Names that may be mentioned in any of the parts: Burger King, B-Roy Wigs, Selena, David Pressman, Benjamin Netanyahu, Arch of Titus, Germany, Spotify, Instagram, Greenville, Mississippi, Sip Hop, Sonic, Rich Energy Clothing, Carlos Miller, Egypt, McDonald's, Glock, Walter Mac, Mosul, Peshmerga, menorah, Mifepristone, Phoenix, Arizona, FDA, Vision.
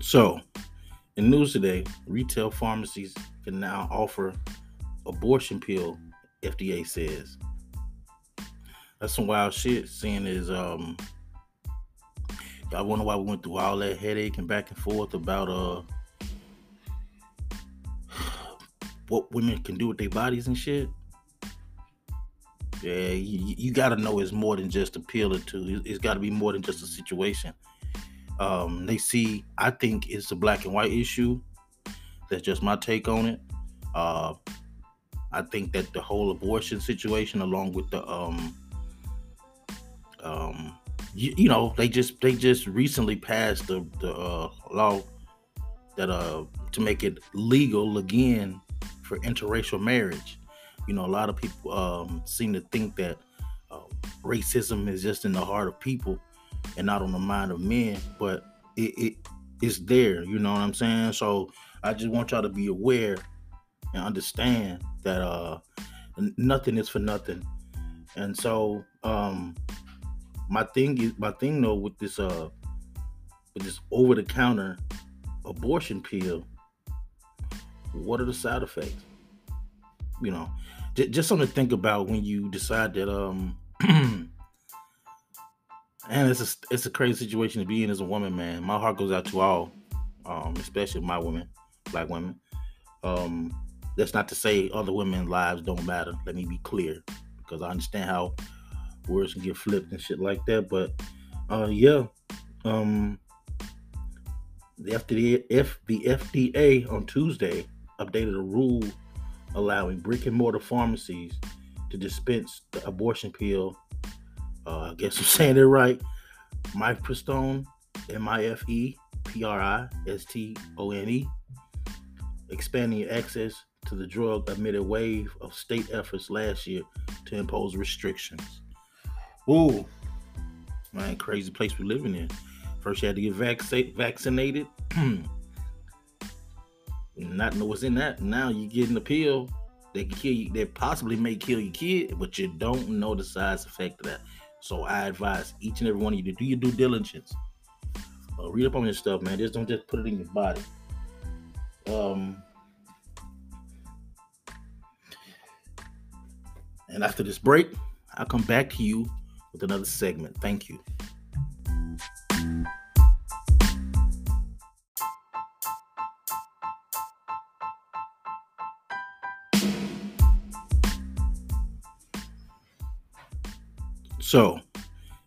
So, in news today, retail pharmacies can now offer abortion pill, FDA says. That's some wild shit, seeing is, I wonder why we went through all that headache and back and forth about what women can do with their bodies and shit. Yeah, you gotta know it's more than just a pill or two. It's gotta be more than just a situation. I think it's a black and white issue. That's just my take on it. I think that the whole abortion situation, along with the they just recently passed the law that to make it legal again for interracial marriage. You know, a lot of people seem to think that racism is just in the heart of people and not on the mind of men, but it's there. You know what I'm saying? So I just want y'all to be aware and understand that nothing is for nothing. And so my thing though with this over-the-counter abortion pill, what are the side effects? You know, just something to think about when you decide that and it's a crazy situation to be in as a woman, man. My heart goes out to all, especially my women, black women. That's not to say other women's lives don't matter. Let me be clear, because I understand how words can get flipped and shit like that. But the FDA on Tuesday updated a rule allowing brick and mortar pharmacies to dispense the abortion pill. I guess I'm saying it right. Mifepristone, Mifepristone, expanding access to the drug amid a wave of state efforts last year to impose restrictions. Ooh, man, crazy place we're living in. First, you had to get vaccinated, not know what's in that. Now you're getting a pill that can kill you, that possibly may kill your kid, but you don't know the side effect of that. So I advise each and every one of you to do your due diligence. Read up on this stuff, man. Just don't just put it in your body. And after this break, I'll come back to you with another segment. Thank you. So,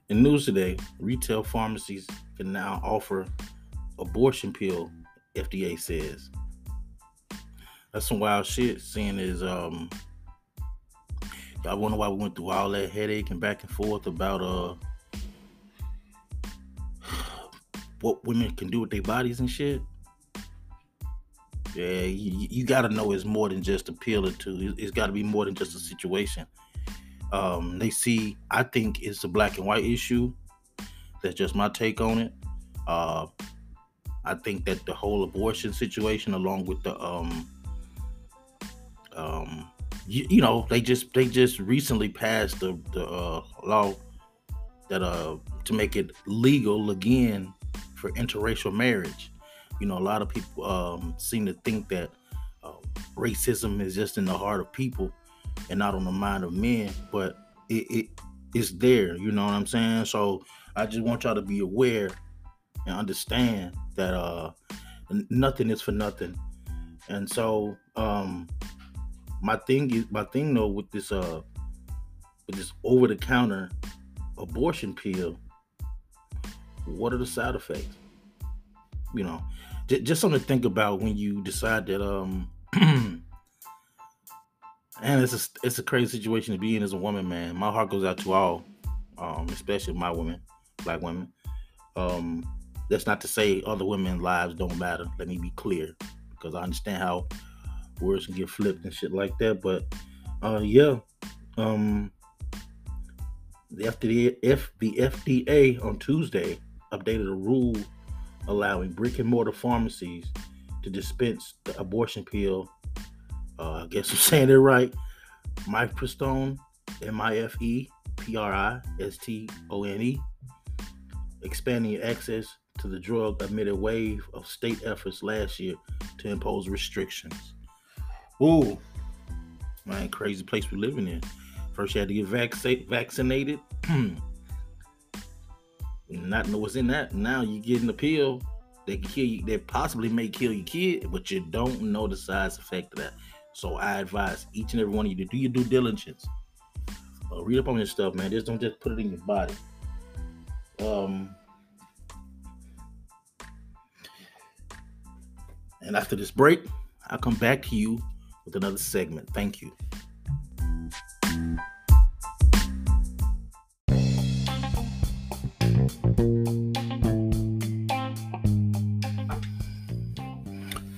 in news today, retail pharmacies can now offer abortion pill, FDA says. That's some wild shit, seeing is, I wonder why we went through all that headache and back and forth about what women can do with their bodies and shit. Yeah, you gotta know it's more than just a pill or two. It's gotta be more than just a situation. I think it's a black and white issue. That's just my take on it. I think that the whole abortion situation, along with the they just recently passed the law that to make it legal again for interracial marriage. You know, a lot of people seem to think that racism is just in the heart of people and not on the mind of men, but it's there. You know what I'm saying? So I just want y'all to be aware and understand that nothing is for nothing. And so my thing though with this over-the-counter abortion pill, what are the side effects? You know, just something to think about when you decide that it's a crazy situation to be in as a woman, man. My heart goes out to all, especially my women, black women. That's not to say other women's lives don't matter. Let me be clear, because I understand how words can get flipped and shit like that. But the FDA on Tuesday updated a rule allowing brick and mortar pharmacies to dispense the abortion pill. I guess I'm saying it right. Mifepristone, Mifepristone, expanding access to the drug amid a wave of state efforts last year to impose restrictions. Ooh, man, crazy place we're living in. First, you had to get vaccinated. Not know what's in that. Now you're getting a pill that can kill you, that possibly may kill your kid, but you don't know the side effect of that. So I advise each and every one of you to do your due diligence. Read up on this stuff, man. Just don't just put it in your body. And after this break, I'll come back to you with another segment. Thank you.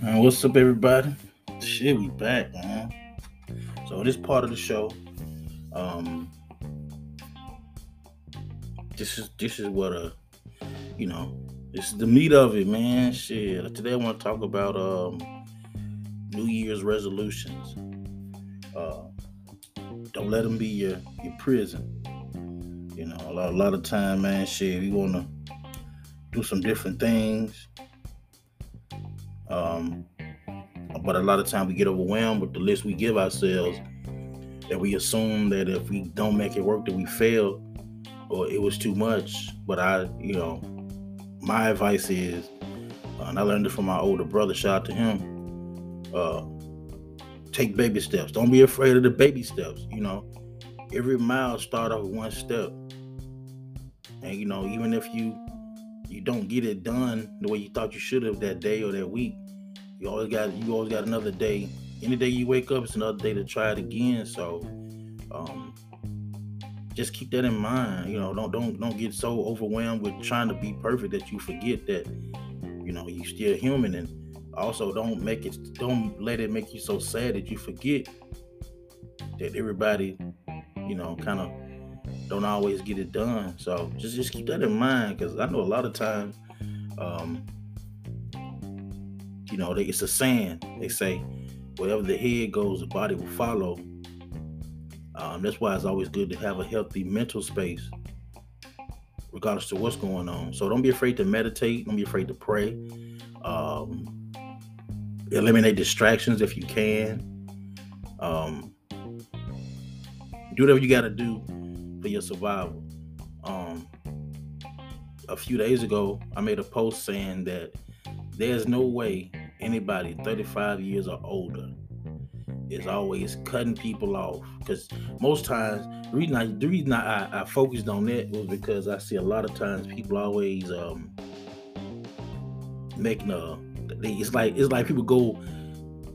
Man, what's up, everybody? Shit, we back, man. So this part of the show, this is what this is the meat of it, man. Shit. Today I want to talk about New Year's resolutions. Don't let them be your prison. You know, a lot of time, man, shit, we want to do some different things. But a lot of time we get overwhelmed with the list we give ourselves, that we assume that if we don't make it work, that we failed or it was too much. But my advice is, and I learned it from my older brother, shout out to him, take baby steps. Don't be afraid of the baby steps. You know, every mile start off with one step. And, you know, even if you don't get it done the way you thought you should have that day or that week, you always got another day. Any day you wake up, it's another day to try it again. So just keep that in mind. You know, don't get so overwhelmed with trying to be perfect that you forget that, you know, you're still human. And also don't let it make you so sad that you forget that everybody, you know, kind of don't always get it done. So just keep that in mind, because I know a lot of times you know, it's a saying. They say, wherever the head goes, the body will follow. That's why it's always good to have a healthy mental space, regardless to what's going on. So don't be afraid to meditate. Don't be afraid to pray. Eliminate distractions if you can. Do whatever you got to do for your survival. A few days ago, I made a post saying that there's no way anybody 35 years or older is always cutting people off. Because most times, the reason I focused on that was because I see a lot of times people always it's like people go,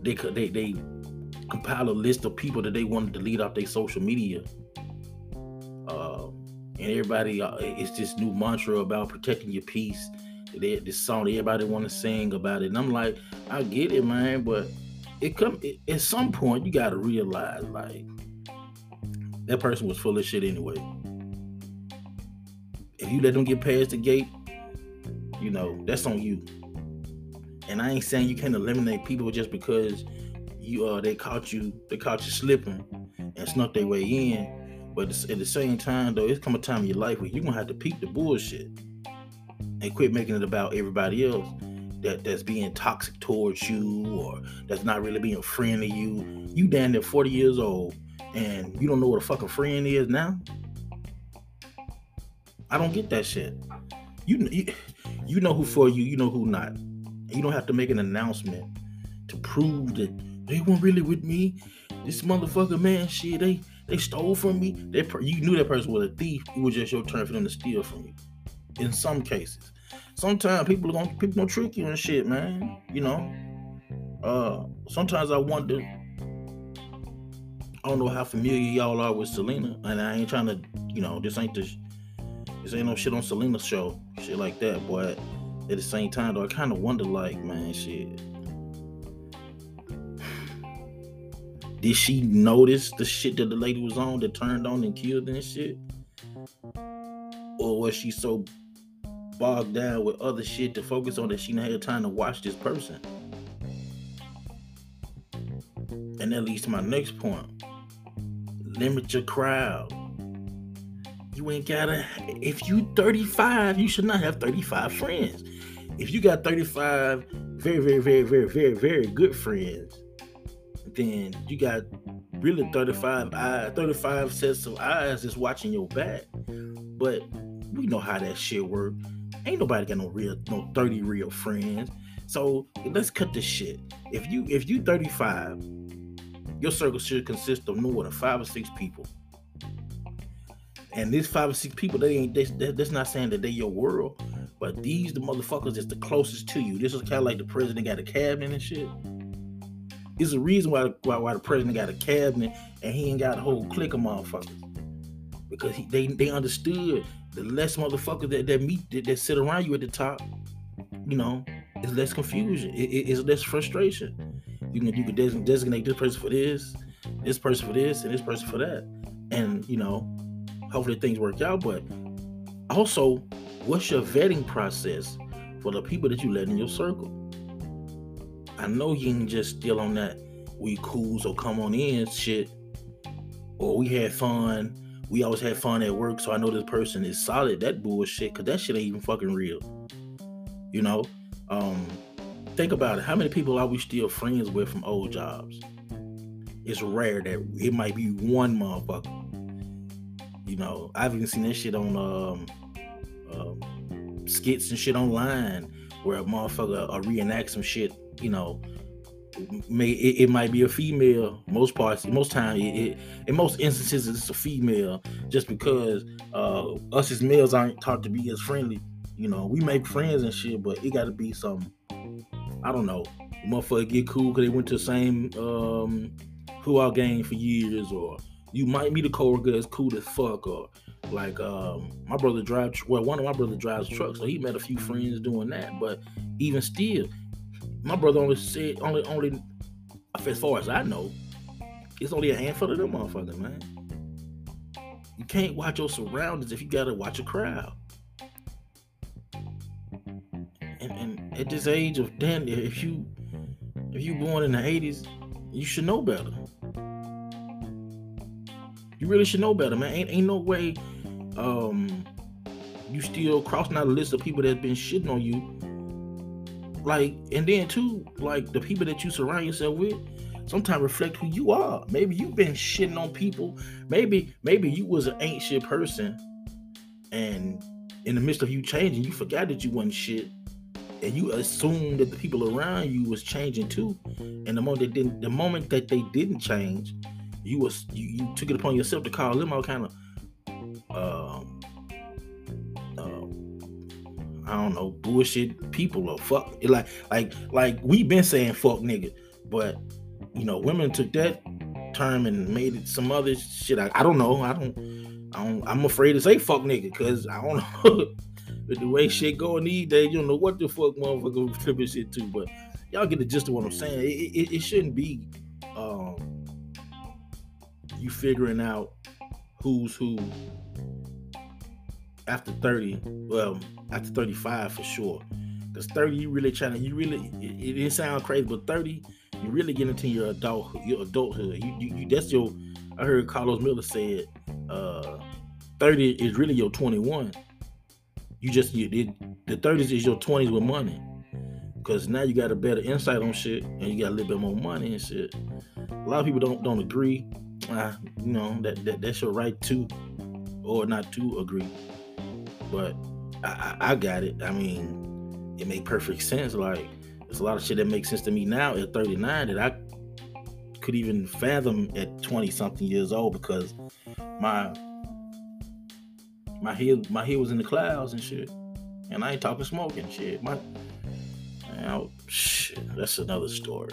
they compile a list of people that they want to delete off their social media. And everybody, it's this new mantra about protecting your peace. This song everybody want to sing about it, and I'm like, I get it, man, but at some point you gotta realize, like, that person was full of shit anyway. If you let them get past the gate, you know, that's on you. And I ain't saying you can't eliminate people just because you they caught you slipping and snuck their way in, but at the same time, though, it's come a time in your life where you're gonna have to peep the bullshit and quit making it about everybody else that's being toxic towards you or that's not really being a friend to you. You damn near 40 years old and you don't know what a fucking friend is now? I don't get that shit. You know who for you, you know who not. You don't have to make an announcement to prove that they weren't really with me. This motherfucker, man, shit, they stole from me. You knew that person was a thief. It was just your turn for them to steal from you. In some cases, sometimes people gonna trick you and shit, man. You know, sometimes I wonder. I don't know how familiar y'all are with Selena, and I ain't trying to, you know, this ain't no shit on Selena's show, shit like that. But at the same time, though, I kind of wonder, like, man, shit, did she notice the shit that the lady was on that turned on and killed and shit? Or was she so bogged down with other shit to focus on that she didn't have time to watch this person. And that leads to my next point. Limit your crowd. You ain't gotta, if you 35, you should not have 35 friends. If you got 35 very, very, very, very, very, very good friends, then you got really 35 eyes, 35 sets of eyes that's watching your back. But we know how that shit work. Ain't nobody got no 30 real friends. So let's cut this shit. If you 35, your circle should consist of no more than 5 or 6 people. And these 5 or 6 people, that's not saying that they your world, but these the motherfuckers that's the closest to you. This is kind of like the president got a cabinet and shit. It's a reason why the president got a cabinet and he ain't got a whole clique of motherfuckers. Because they understood the less motherfuckers that sit around you at the top, you know, it's less confusion. It's less frustration. You can designate this person for this person for this, and this person for that. And, you know, hopefully things work out. But also, what's your vetting process for the people that you let in your circle? I know you ain't just still on that we cool, so come on in shit, or we had fun, we always had fun at work, so I know this person is solid. That bullshit, because that shit ain't even fucking real, you know. Think about it. How many people are we still friends with from old jobs? It's rare. That it might be one motherfucker. You know, I've even seen that shit on skits and shit online where a motherfucker reenact some shit. You know, it might be a female. In most instances, it's a female. Just because us as males aren't taught to be as friendly. You know, we make friends and shit, but it got to be some. I don't know. Motherfucker get cool because they went to the same football game for years, or. You might meet a coworker that's cool as fuck, or like my brother drives. Well, one of my brother drives trucks, so he met a few friends doing that. But even still, my brother only as far as I know, it's only a handful of them motherfuckers, man. You can't watch your surroundings if you gotta watch a crowd. And at this age of damn, if you born in the 80s, you should know better. You really should know better, man. Ain't no way you still crossing out a list of people that's been shitting on you. Like, and then too, like the people that you surround yourself with, sometimes reflect who you are. Maybe you've been shitting on people. Maybe you was an ain't shit person, and in the midst of you changing, you forgot that you wasn't shit, and you assumed that the people around you was changing too. And the moment that they didn't change, you took it upon yourself to call them all kind of I don't know, bullshit people, or fuck, like we've been saying fuck nigga, but you know, women took that term and made it some other shit. I don't know. I'm afraid to say fuck nigga because I don't know. But the way shit going these days, you don't know what the fuck motherfucker flipping shit to. But y'all get the gist of what I'm saying. It shouldn't be you figuring out who's who after 30, well, after 35 for sure. Because 30, it didn't sound crazy, but 30, you really get into your adulthood. I heard Carlos Miller said, 30 is really your 21. The 30s is your 20s with money. Because now you got a better insight on shit, and you got a little bit more money and shit. A lot of people don't agree. You know, that's your right to or not to agree, but I got it. I mean, it made perfect sense. Like, there's a lot of shit that makes sense to me now at 39 that I could even fathom at 20 something years old, because my head was in the clouds and shit, and I ain't talking smoking shit. That's another story.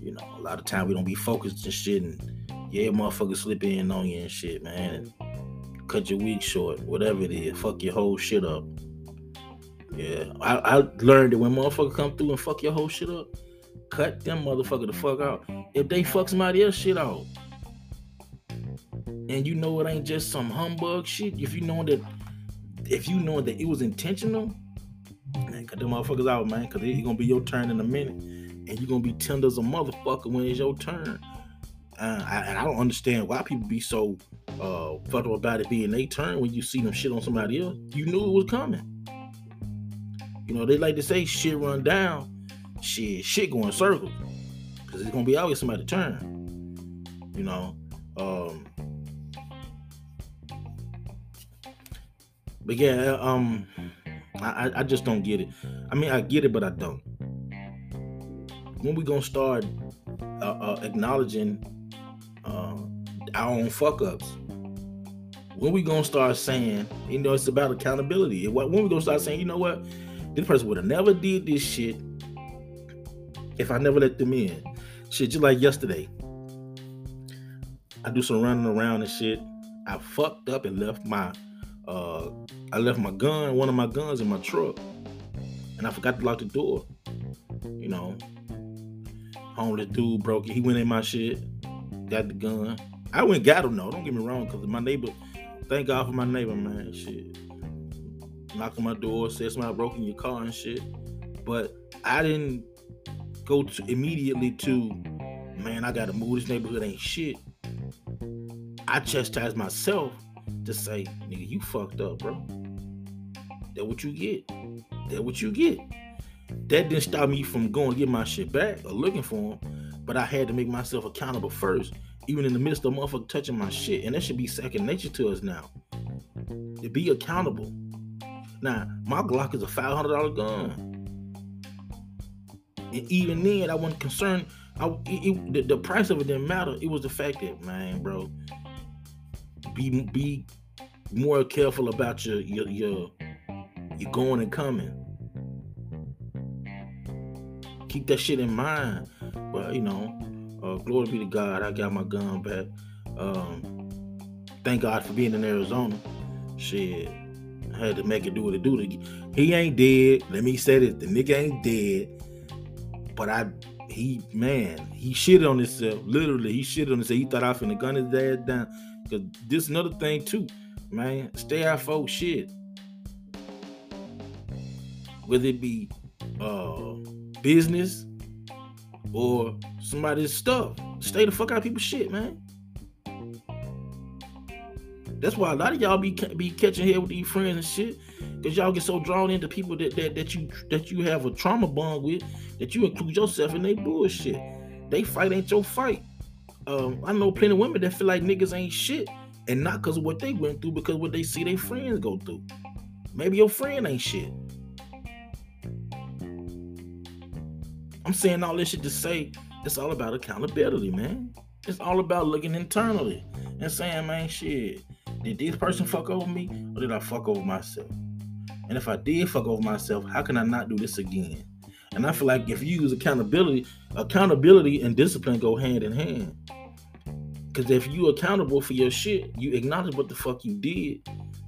You know, a lot of time we don't be focused and shit, and yeah, motherfuckers slip in on you and shit, man. Cut your week short, whatever it is. Fuck your whole shit up. Yeah, I learned that when motherfuckers come through and fuck your whole shit up, cut them motherfucker the fuck out. If they fuck somebody else shit out, and you know it ain't just some humbug shit, if you know that if you know that it was intentional, man, cut them motherfuckers out, man, because it's going to be your turn in a minute, and you're going to be tender as a motherfucker when it's your turn. And I don't understand why people be so fucked up about it being their turn when you see them shit on somebody else. You knew it was coming. You know, they like to say shit run down, shit go in circles, because it's going to be always somebody's turn. You know, but yeah, I just don't get it. I mean, I get it, but I don't. When we gonna start acknowledging our own fuck ups? When we gonna start saying, you know, it's about accountability? When we gonna start saying, you know what, this person would have never did this shit if I never let them in. Shit, just like yesterday, I do some running around and shit. I fucked up and left my one of my guns in my truck, and I forgot to lock the door. You know, homeless dude broke it. He went in my shit, got the gun. I went and got him, though. Don't get me wrong, because my neighbor, thank God for my neighbor, man. Shit, knocked on my door, said somebody broke in your car and shit. But I didn't go to immediately to, man, I gotta move, this neighborhood ain't shit. I chastised myself to say, nigga, you fucked up, bro. That's what you get. That didn't stop me from going to get my shit back or looking for him, but I had to make myself accountable first, even in the midst of motherfucker touching my shit. And that should be second nature to us now, to be accountable. Now, my Glock is a $500 gun. And even then, I wasn't concerned. The price of it didn't matter. It was the fact that, man, bro, be more careful about your going and coming. Keep that shit in mind. But you know, glory be to God, I got my gun back. Thank God for being in Arizona. Shit, I had to make it do what it do. He ain't dead. Let me say this: the nigga ain't dead. But he shitted on himself. Literally, he shitted on himself. He thought I finna gun his ass down. Cause this another thing too, man. Stay out folks shit. Whether it be business or somebody's stuff, stay the fuck out of people's shit, man. That's why a lot of y'all be catching head with these friends and shit, cause y'all get so drawn into people that you have a trauma bond with that you include yourself in their bullshit. They fight ain't your fight. I know plenty of women that feel like niggas ain't shit, and not because of what they went through, because what they see their friends go through. Maybe your friend ain't shit. I'm saying all this shit to say it's all about accountability, man. It's all about looking internally and saying, man, shit, did this person fuck over me, or did I fuck over myself? And if I did fuck over myself, how can I not do this again? And I feel like if you use accountability and discipline go hand in hand. Because if you accountable for your shit, you acknowledge what the fuck you did.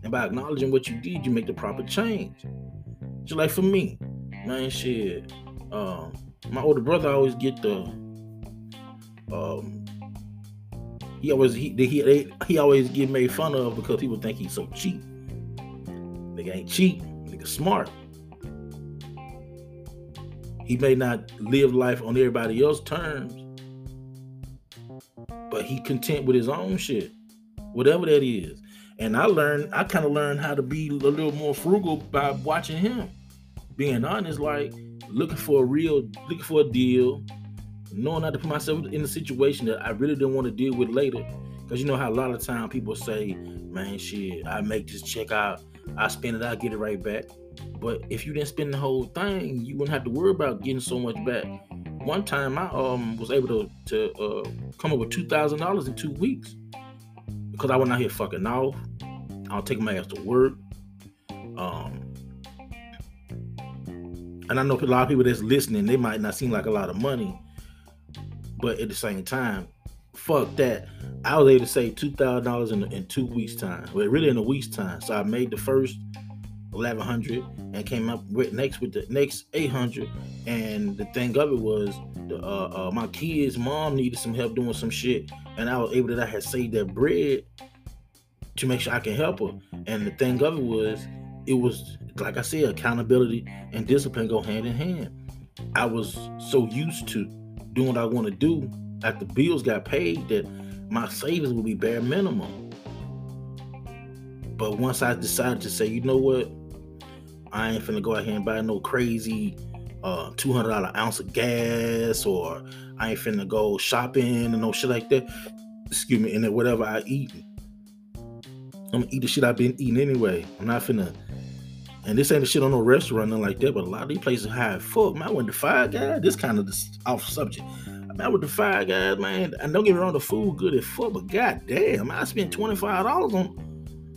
And by acknowledging what you did, you make the proper change. Just like for me, man, shit. My older brother always get the... He always get made fun of because people think he's so cheap. Nigga ain't cheap. Nigga smart. He may not live life on everybody else's terms, but he content with his own shit, whatever that is. And I kind of learned how to be a little more frugal by watching him. Being honest, like looking for a deal, knowing not to put myself in a situation that I really didn't want to deal with later. Cause you know how a lot of time people say, man, shit, I make this check out, I spend it, I get it right back. But if you didn't spend the whole thing, you wouldn't have to worry about getting so much back. One time, I was able to come up with $2,000 in 2 weeks because I went out here fucking off. I was taking my ass to work. And I know a lot of people that's listening, they might not seem like a lot of money, but at the same time, fuck that. I was able to save $2,000 in 2 weeks' time. Well, really in a week's time. So I made the first $1,100 and came up with the next $800, and the thing of it was my kid's mom needed some help doing some shit, and I had saved that bread to make sure I can help her. And the thing of it was it was, like I said, accountability and discipline go hand in hand. I was so used to doing what I want to do after bills got paid that my savings would be bare minimum. But once I decided to say, you know what, I ain't finna go out here and buy no crazy $200 ounce of gas, or I ain't finna go shopping and no shit like that. Excuse me. And then whatever I eat, I'm gonna eat the shit I've been eating anyway. I'm not finna, and this ain't the shit on no restaurant, nothing like that, but a lot of these places high fuck. Man, I went to Five Guys. This kind of off subject. I went to Five Guys, man. And don't get me wrong, the food good as fuck, but goddamn, I spent $25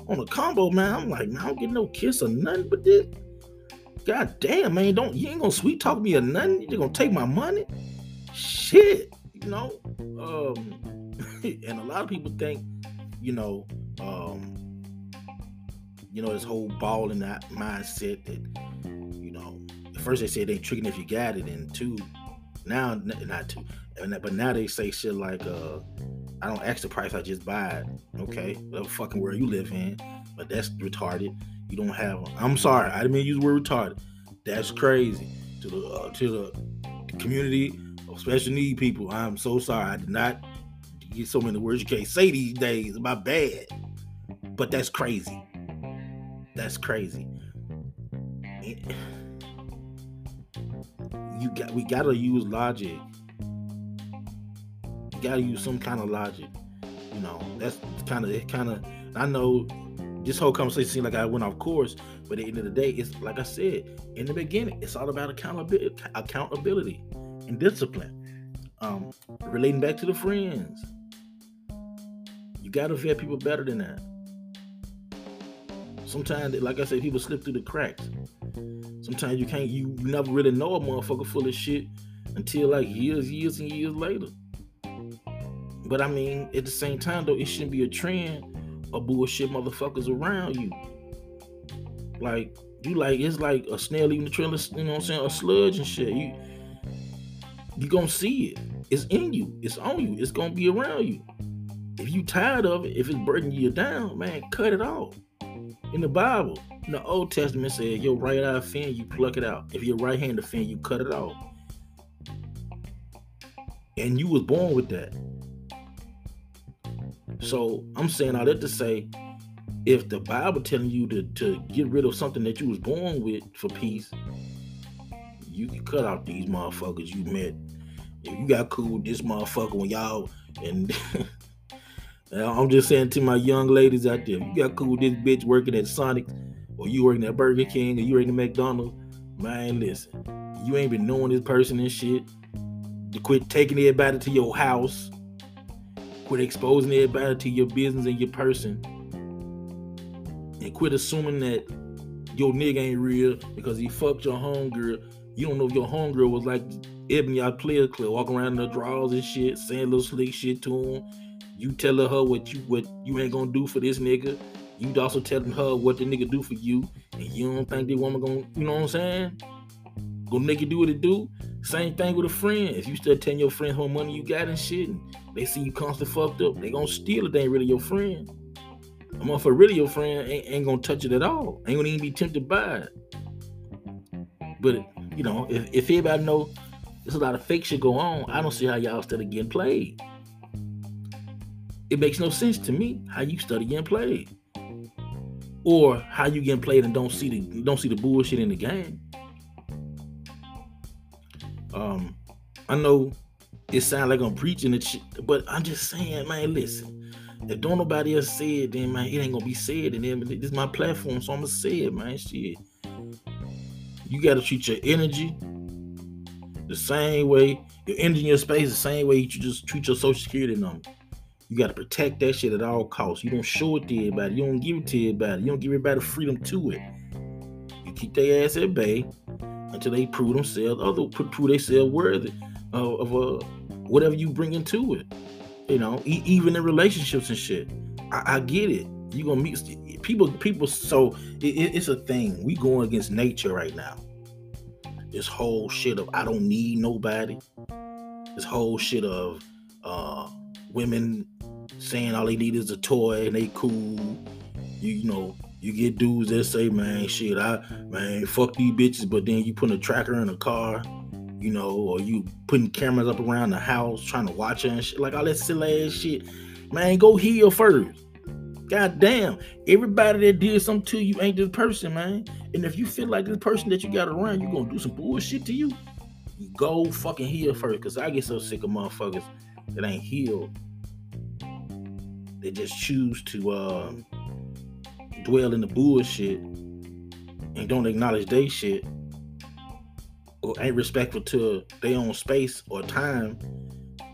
on a combo, man. I'm like, man, I don't get no kiss or nothing but this. God damn, man, you ain't gonna sweet talk me or nothing. You're gonna take my money. Shit, you know. And a lot of people think, this whole ball in that mindset that, at first they said they tricking if you got it, and now they say shit like, I don't ask the price, I just buy it. Okay, whatever fucking world you live in, but that's retarded. You don't have them. I'm sorry, I didn't mean to use the word retarded. That's crazy to the community of special need people. I'm so sorry. I did not get so many words you can't say these days. My bad. But that's crazy. That's crazy. We gotta use logic. Gotta use some kind of logic. That's kind of. I know this whole conversation seemed like I went off course, but at the end of the day, it's like I said in the beginning, it's all about accountability and discipline. Relating back to the friends, you gotta vet people better than that. Sometimes, like I said, people slip through the cracks. Sometimes you never really know a motherfucker full of shit until like years and years later. But I mean, at the same time though, it shouldn't be a trend of bullshit motherfuckers around you. Like, it's like a snail leaving the trailer, you know what I'm saying, a sludge and shit. You gonna see it. It's in you. It's on you. It's gonna be around you. If you tired of it, if it's burdening you down, man, cut it off. In the Bible, in the Old Testament says, your right eye offend, you pluck it out. If your right hand offend, you cut it off. And you was born with that. So I'm saying all that to say, if the Bible telling you to get rid of something that you was born with for peace, you can cut out these motherfuckers you met. If you got cool with this motherfucker when y'all, and I'm just saying to my young ladies out there, if you got cool with this bitch working at Sonic, or you working at Burger King, or you working at McDonald's, man, listen, you ain't been knowing this person and shit. To quit taking everybody to your house. Quit exposing everybody to your business and your person, and quit assuming that your nigga ain't real because he fucked your homegirl. You don't know if your homegirl was like Ebony out Player Club, walking around in her drawers and shit, saying little slick shit to him. You telling her what you ain't gonna do for this nigga. You also telling her what the nigga do for you, and you don't think the woman gonna, you know what I'm saying? Gonna make you do what it do. Same thing with a friend. If you still telling your friend how money you got and shit, and they see you constantly fucked up, they gonna steal it. They ain't really your friend. A motherfucker really your friend ain't gonna touch it at all. Ain't gonna even be tempted by it. But if everybody know there's a lot of fake shit go on, I don't see how y'all still getting played. It makes no sense to me how you study getting played, or how you getting played and don't see the bullshit in the game. I know it sounds like I'm preaching it, but I'm just saying, man, listen, if don't nobody else say it, then man, it ain't gonna be said, and then this is my platform, so I'm gonna say it, man. Shit, you gotta treat your energy the same way, your energy in your space the same way you just treat your social security number. You gotta protect that shit at all costs. You don't show it to everybody. You don't give it to everybody. You don't give everybody freedom to it. You keep their ass at bay until they prove themselves worthy of whatever you bring into it. Even in relationships and shit. I get it. You gonna meet people. So it's a thing. We going against nature right now. This whole shit of I don't need nobody. This whole shit of women saying all they need is a toy and they cool. You know, You get dudes that say, man, shit, I fuck these bitches, but then you putting a tracker in a car, you know, or you putting cameras up around the house trying to watch her and shit, like all that silly ass shit. Man, go heal first. God damn, everybody that did something to you ain't this person, man. And if you feel like this person that you got around, you're gonna do some bullshit to you, go fucking heal first. Cause I get so sick of motherfuckers that ain't healed. They just choose to dwell in the bullshit and don't acknowledge they shit, or ain't respectful to their own space or time,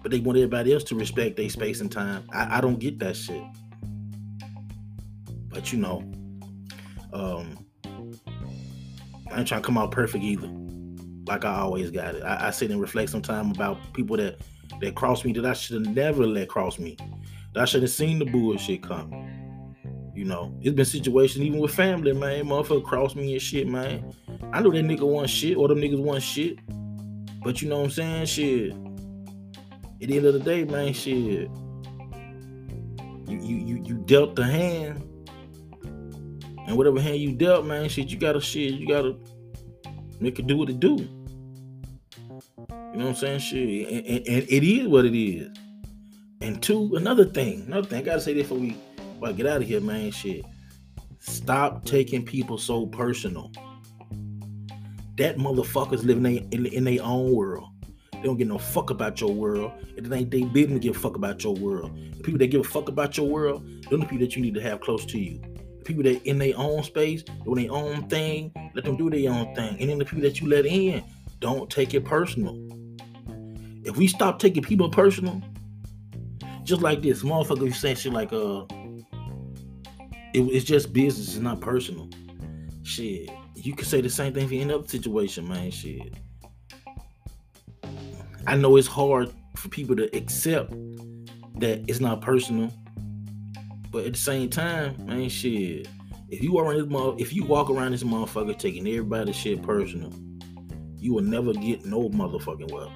but they want everybody else to respect their space and time. I don't get that shit. But you know, I ain't trying to come out perfect either, like I always got it. I sit and reflect sometimes about people that cross me, that I should have never let cross me, that I should have seen the bullshit come. You know, it's been situations even with family, man. Motherfucker crossed me and shit, man. I know that nigga want shit, or them niggas want shit. But you know what I'm saying? Shit. At the end of the day, man, shit. You dealt the hand. And whatever hand you dealt, man, you gotta make it do what it do. You know what I'm saying? Shit. And it is what it is. And two, another thing, I gotta say this before we get out of here, man. Shit. Stop taking people so personal. That motherfuckers living in their own world. They don't give no fuck about your world. It ain't they business to give a fuck about your world. The people that give a fuck about your world, they're the people that you need to have close to you. The people that in their own space, doing their own thing, let them do their own thing. And then the people that you let in, don't take it personal. If we stop taking people personal, just like this, motherfucker saying shit like, it's just business, it's not personal. Shit. You could say the same thing for any other situation, man. Shit. I know it's hard for people to accept that it's not personal. But at the same time, man, shit. If you walk around this motherfucker taking everybody's shit personal, you will never get no motherfucking well.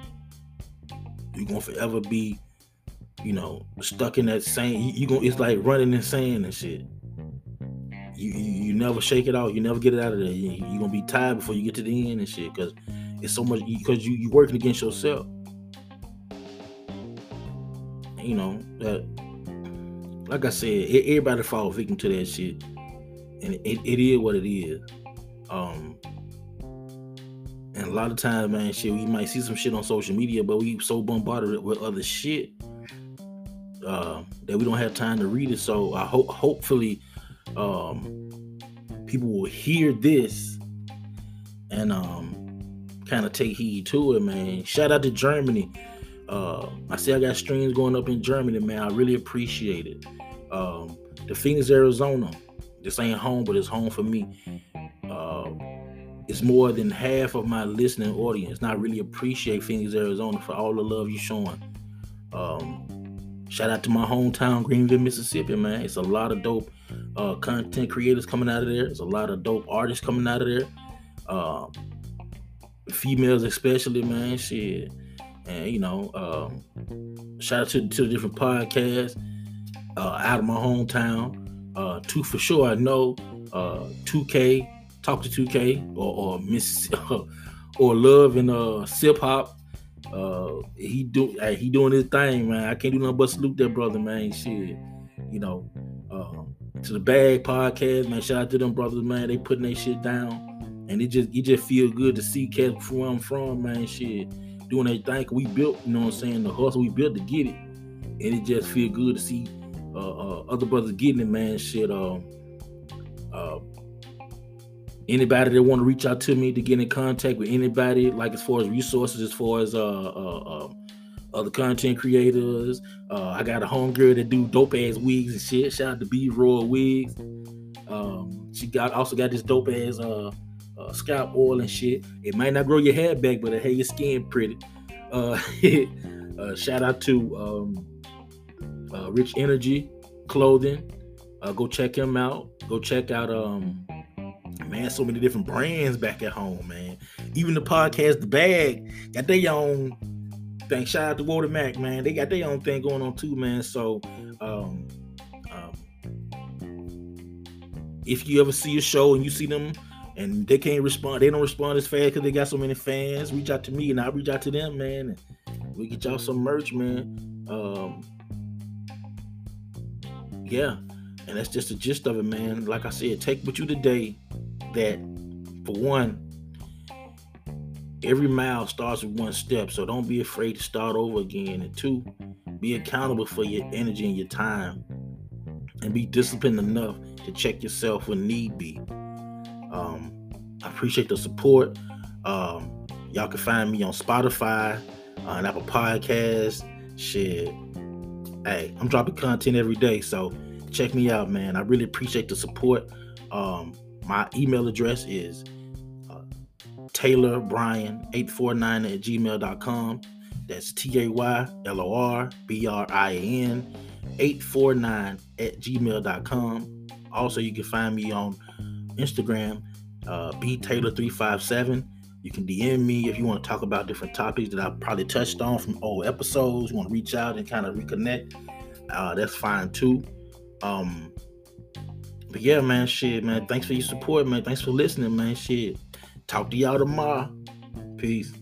You're gonna forever be, you know, stuck in that same, it's like running in sand and shit. You never shake it out. You never get it out of there. You're going to be tired before you get to the end and shit. Because it's so much. Because you're working against yourself. You know. Like I said, everybody falls victim to that shit. And it is what it is. And a lot of times, man, shit, we might see some shit on social media, but we so bombarded with other shit that we don't have time to read it. So I hopefully... people will hear this and kind of take heed to it, man. Shout out to Germany. I see I got streams going up in Germany, man. I really appreciate it. The Phoenix, Arizona. This ain't home, but it's home for me. It's more than half of my listening audience. And I really appreciate Phoenix, Arizona for all the love you're showing. Shout out to my hometown, Greenville, Mississippi, man. It's a lot of dope content creators coming out of there. There's a lot of dope artists coming out of there. Females especially, man, shit. And, you know, shout out to the different podcasts out of my hometown. Two for sure, I know. 2K, Talk to 2K, or Miss or Love and Sip Hop. He doing his thing, man. I can't do nothing but salute that brother, man. Shit, you know. To the Bag Podcast, man. Shout out to them brothers, man. They putting their shit down, and it just feel good to see cats from where I'm from, man. Shit, doing their thing. We built, you know what I'm saying, the hustle we built to get it, and it just feel good to see other brothers getting it, man. Shit, anybody that want to reach out to me to get in contact with anybody, like as far as resources, as far as other content creators, I got a homegirl that do dope ass wigs and shit. Shout out to B-Roy Wigs. She also got this dope ass scalp oil and shit. It might not grow your hair back, but it have your skin pretty. Shout out to Rich Energy Clothing. Go check him out. Go check out. Man, so many different brands back at home, man. Even the podcast, The Bag, got their own thing. Shout out to Walter Mac, man. They got their own thing going on too, man. So, if you ever see a show and you see them and they can't respond, they don't respond as fast because they got so many fans, reach out to me and I'll reach out to them, man. And we get y'all some merch, man. Yeah. And that's just the gist of it, man. Like I said, take with you today that, for one, every mile starts with one step. So don't be afraid to start over again. And two, be accountable for your energy and your time. And be disciplined enough to check yourself when need be. I appreciate the support. Y'all can find me on Spotify, on Apple Podcasts. Shit. Hey, I'm dropping content every day, so check me out, man. I really appreciate the support. My email address is taylorbryan849@gmail.com. That's taylorbryan849@gmail.com. Also, you can find me on Instagram, btaylor357. You can DM me if you want to talk about different topics that I probably touched on from old episodes. You want to reach out and kind of reconnect, that's fine too. But yeah, man, shit, man, thanks for your support, man. Thanks for listening, man. Shit, talk to y'all tomorrow. Peace.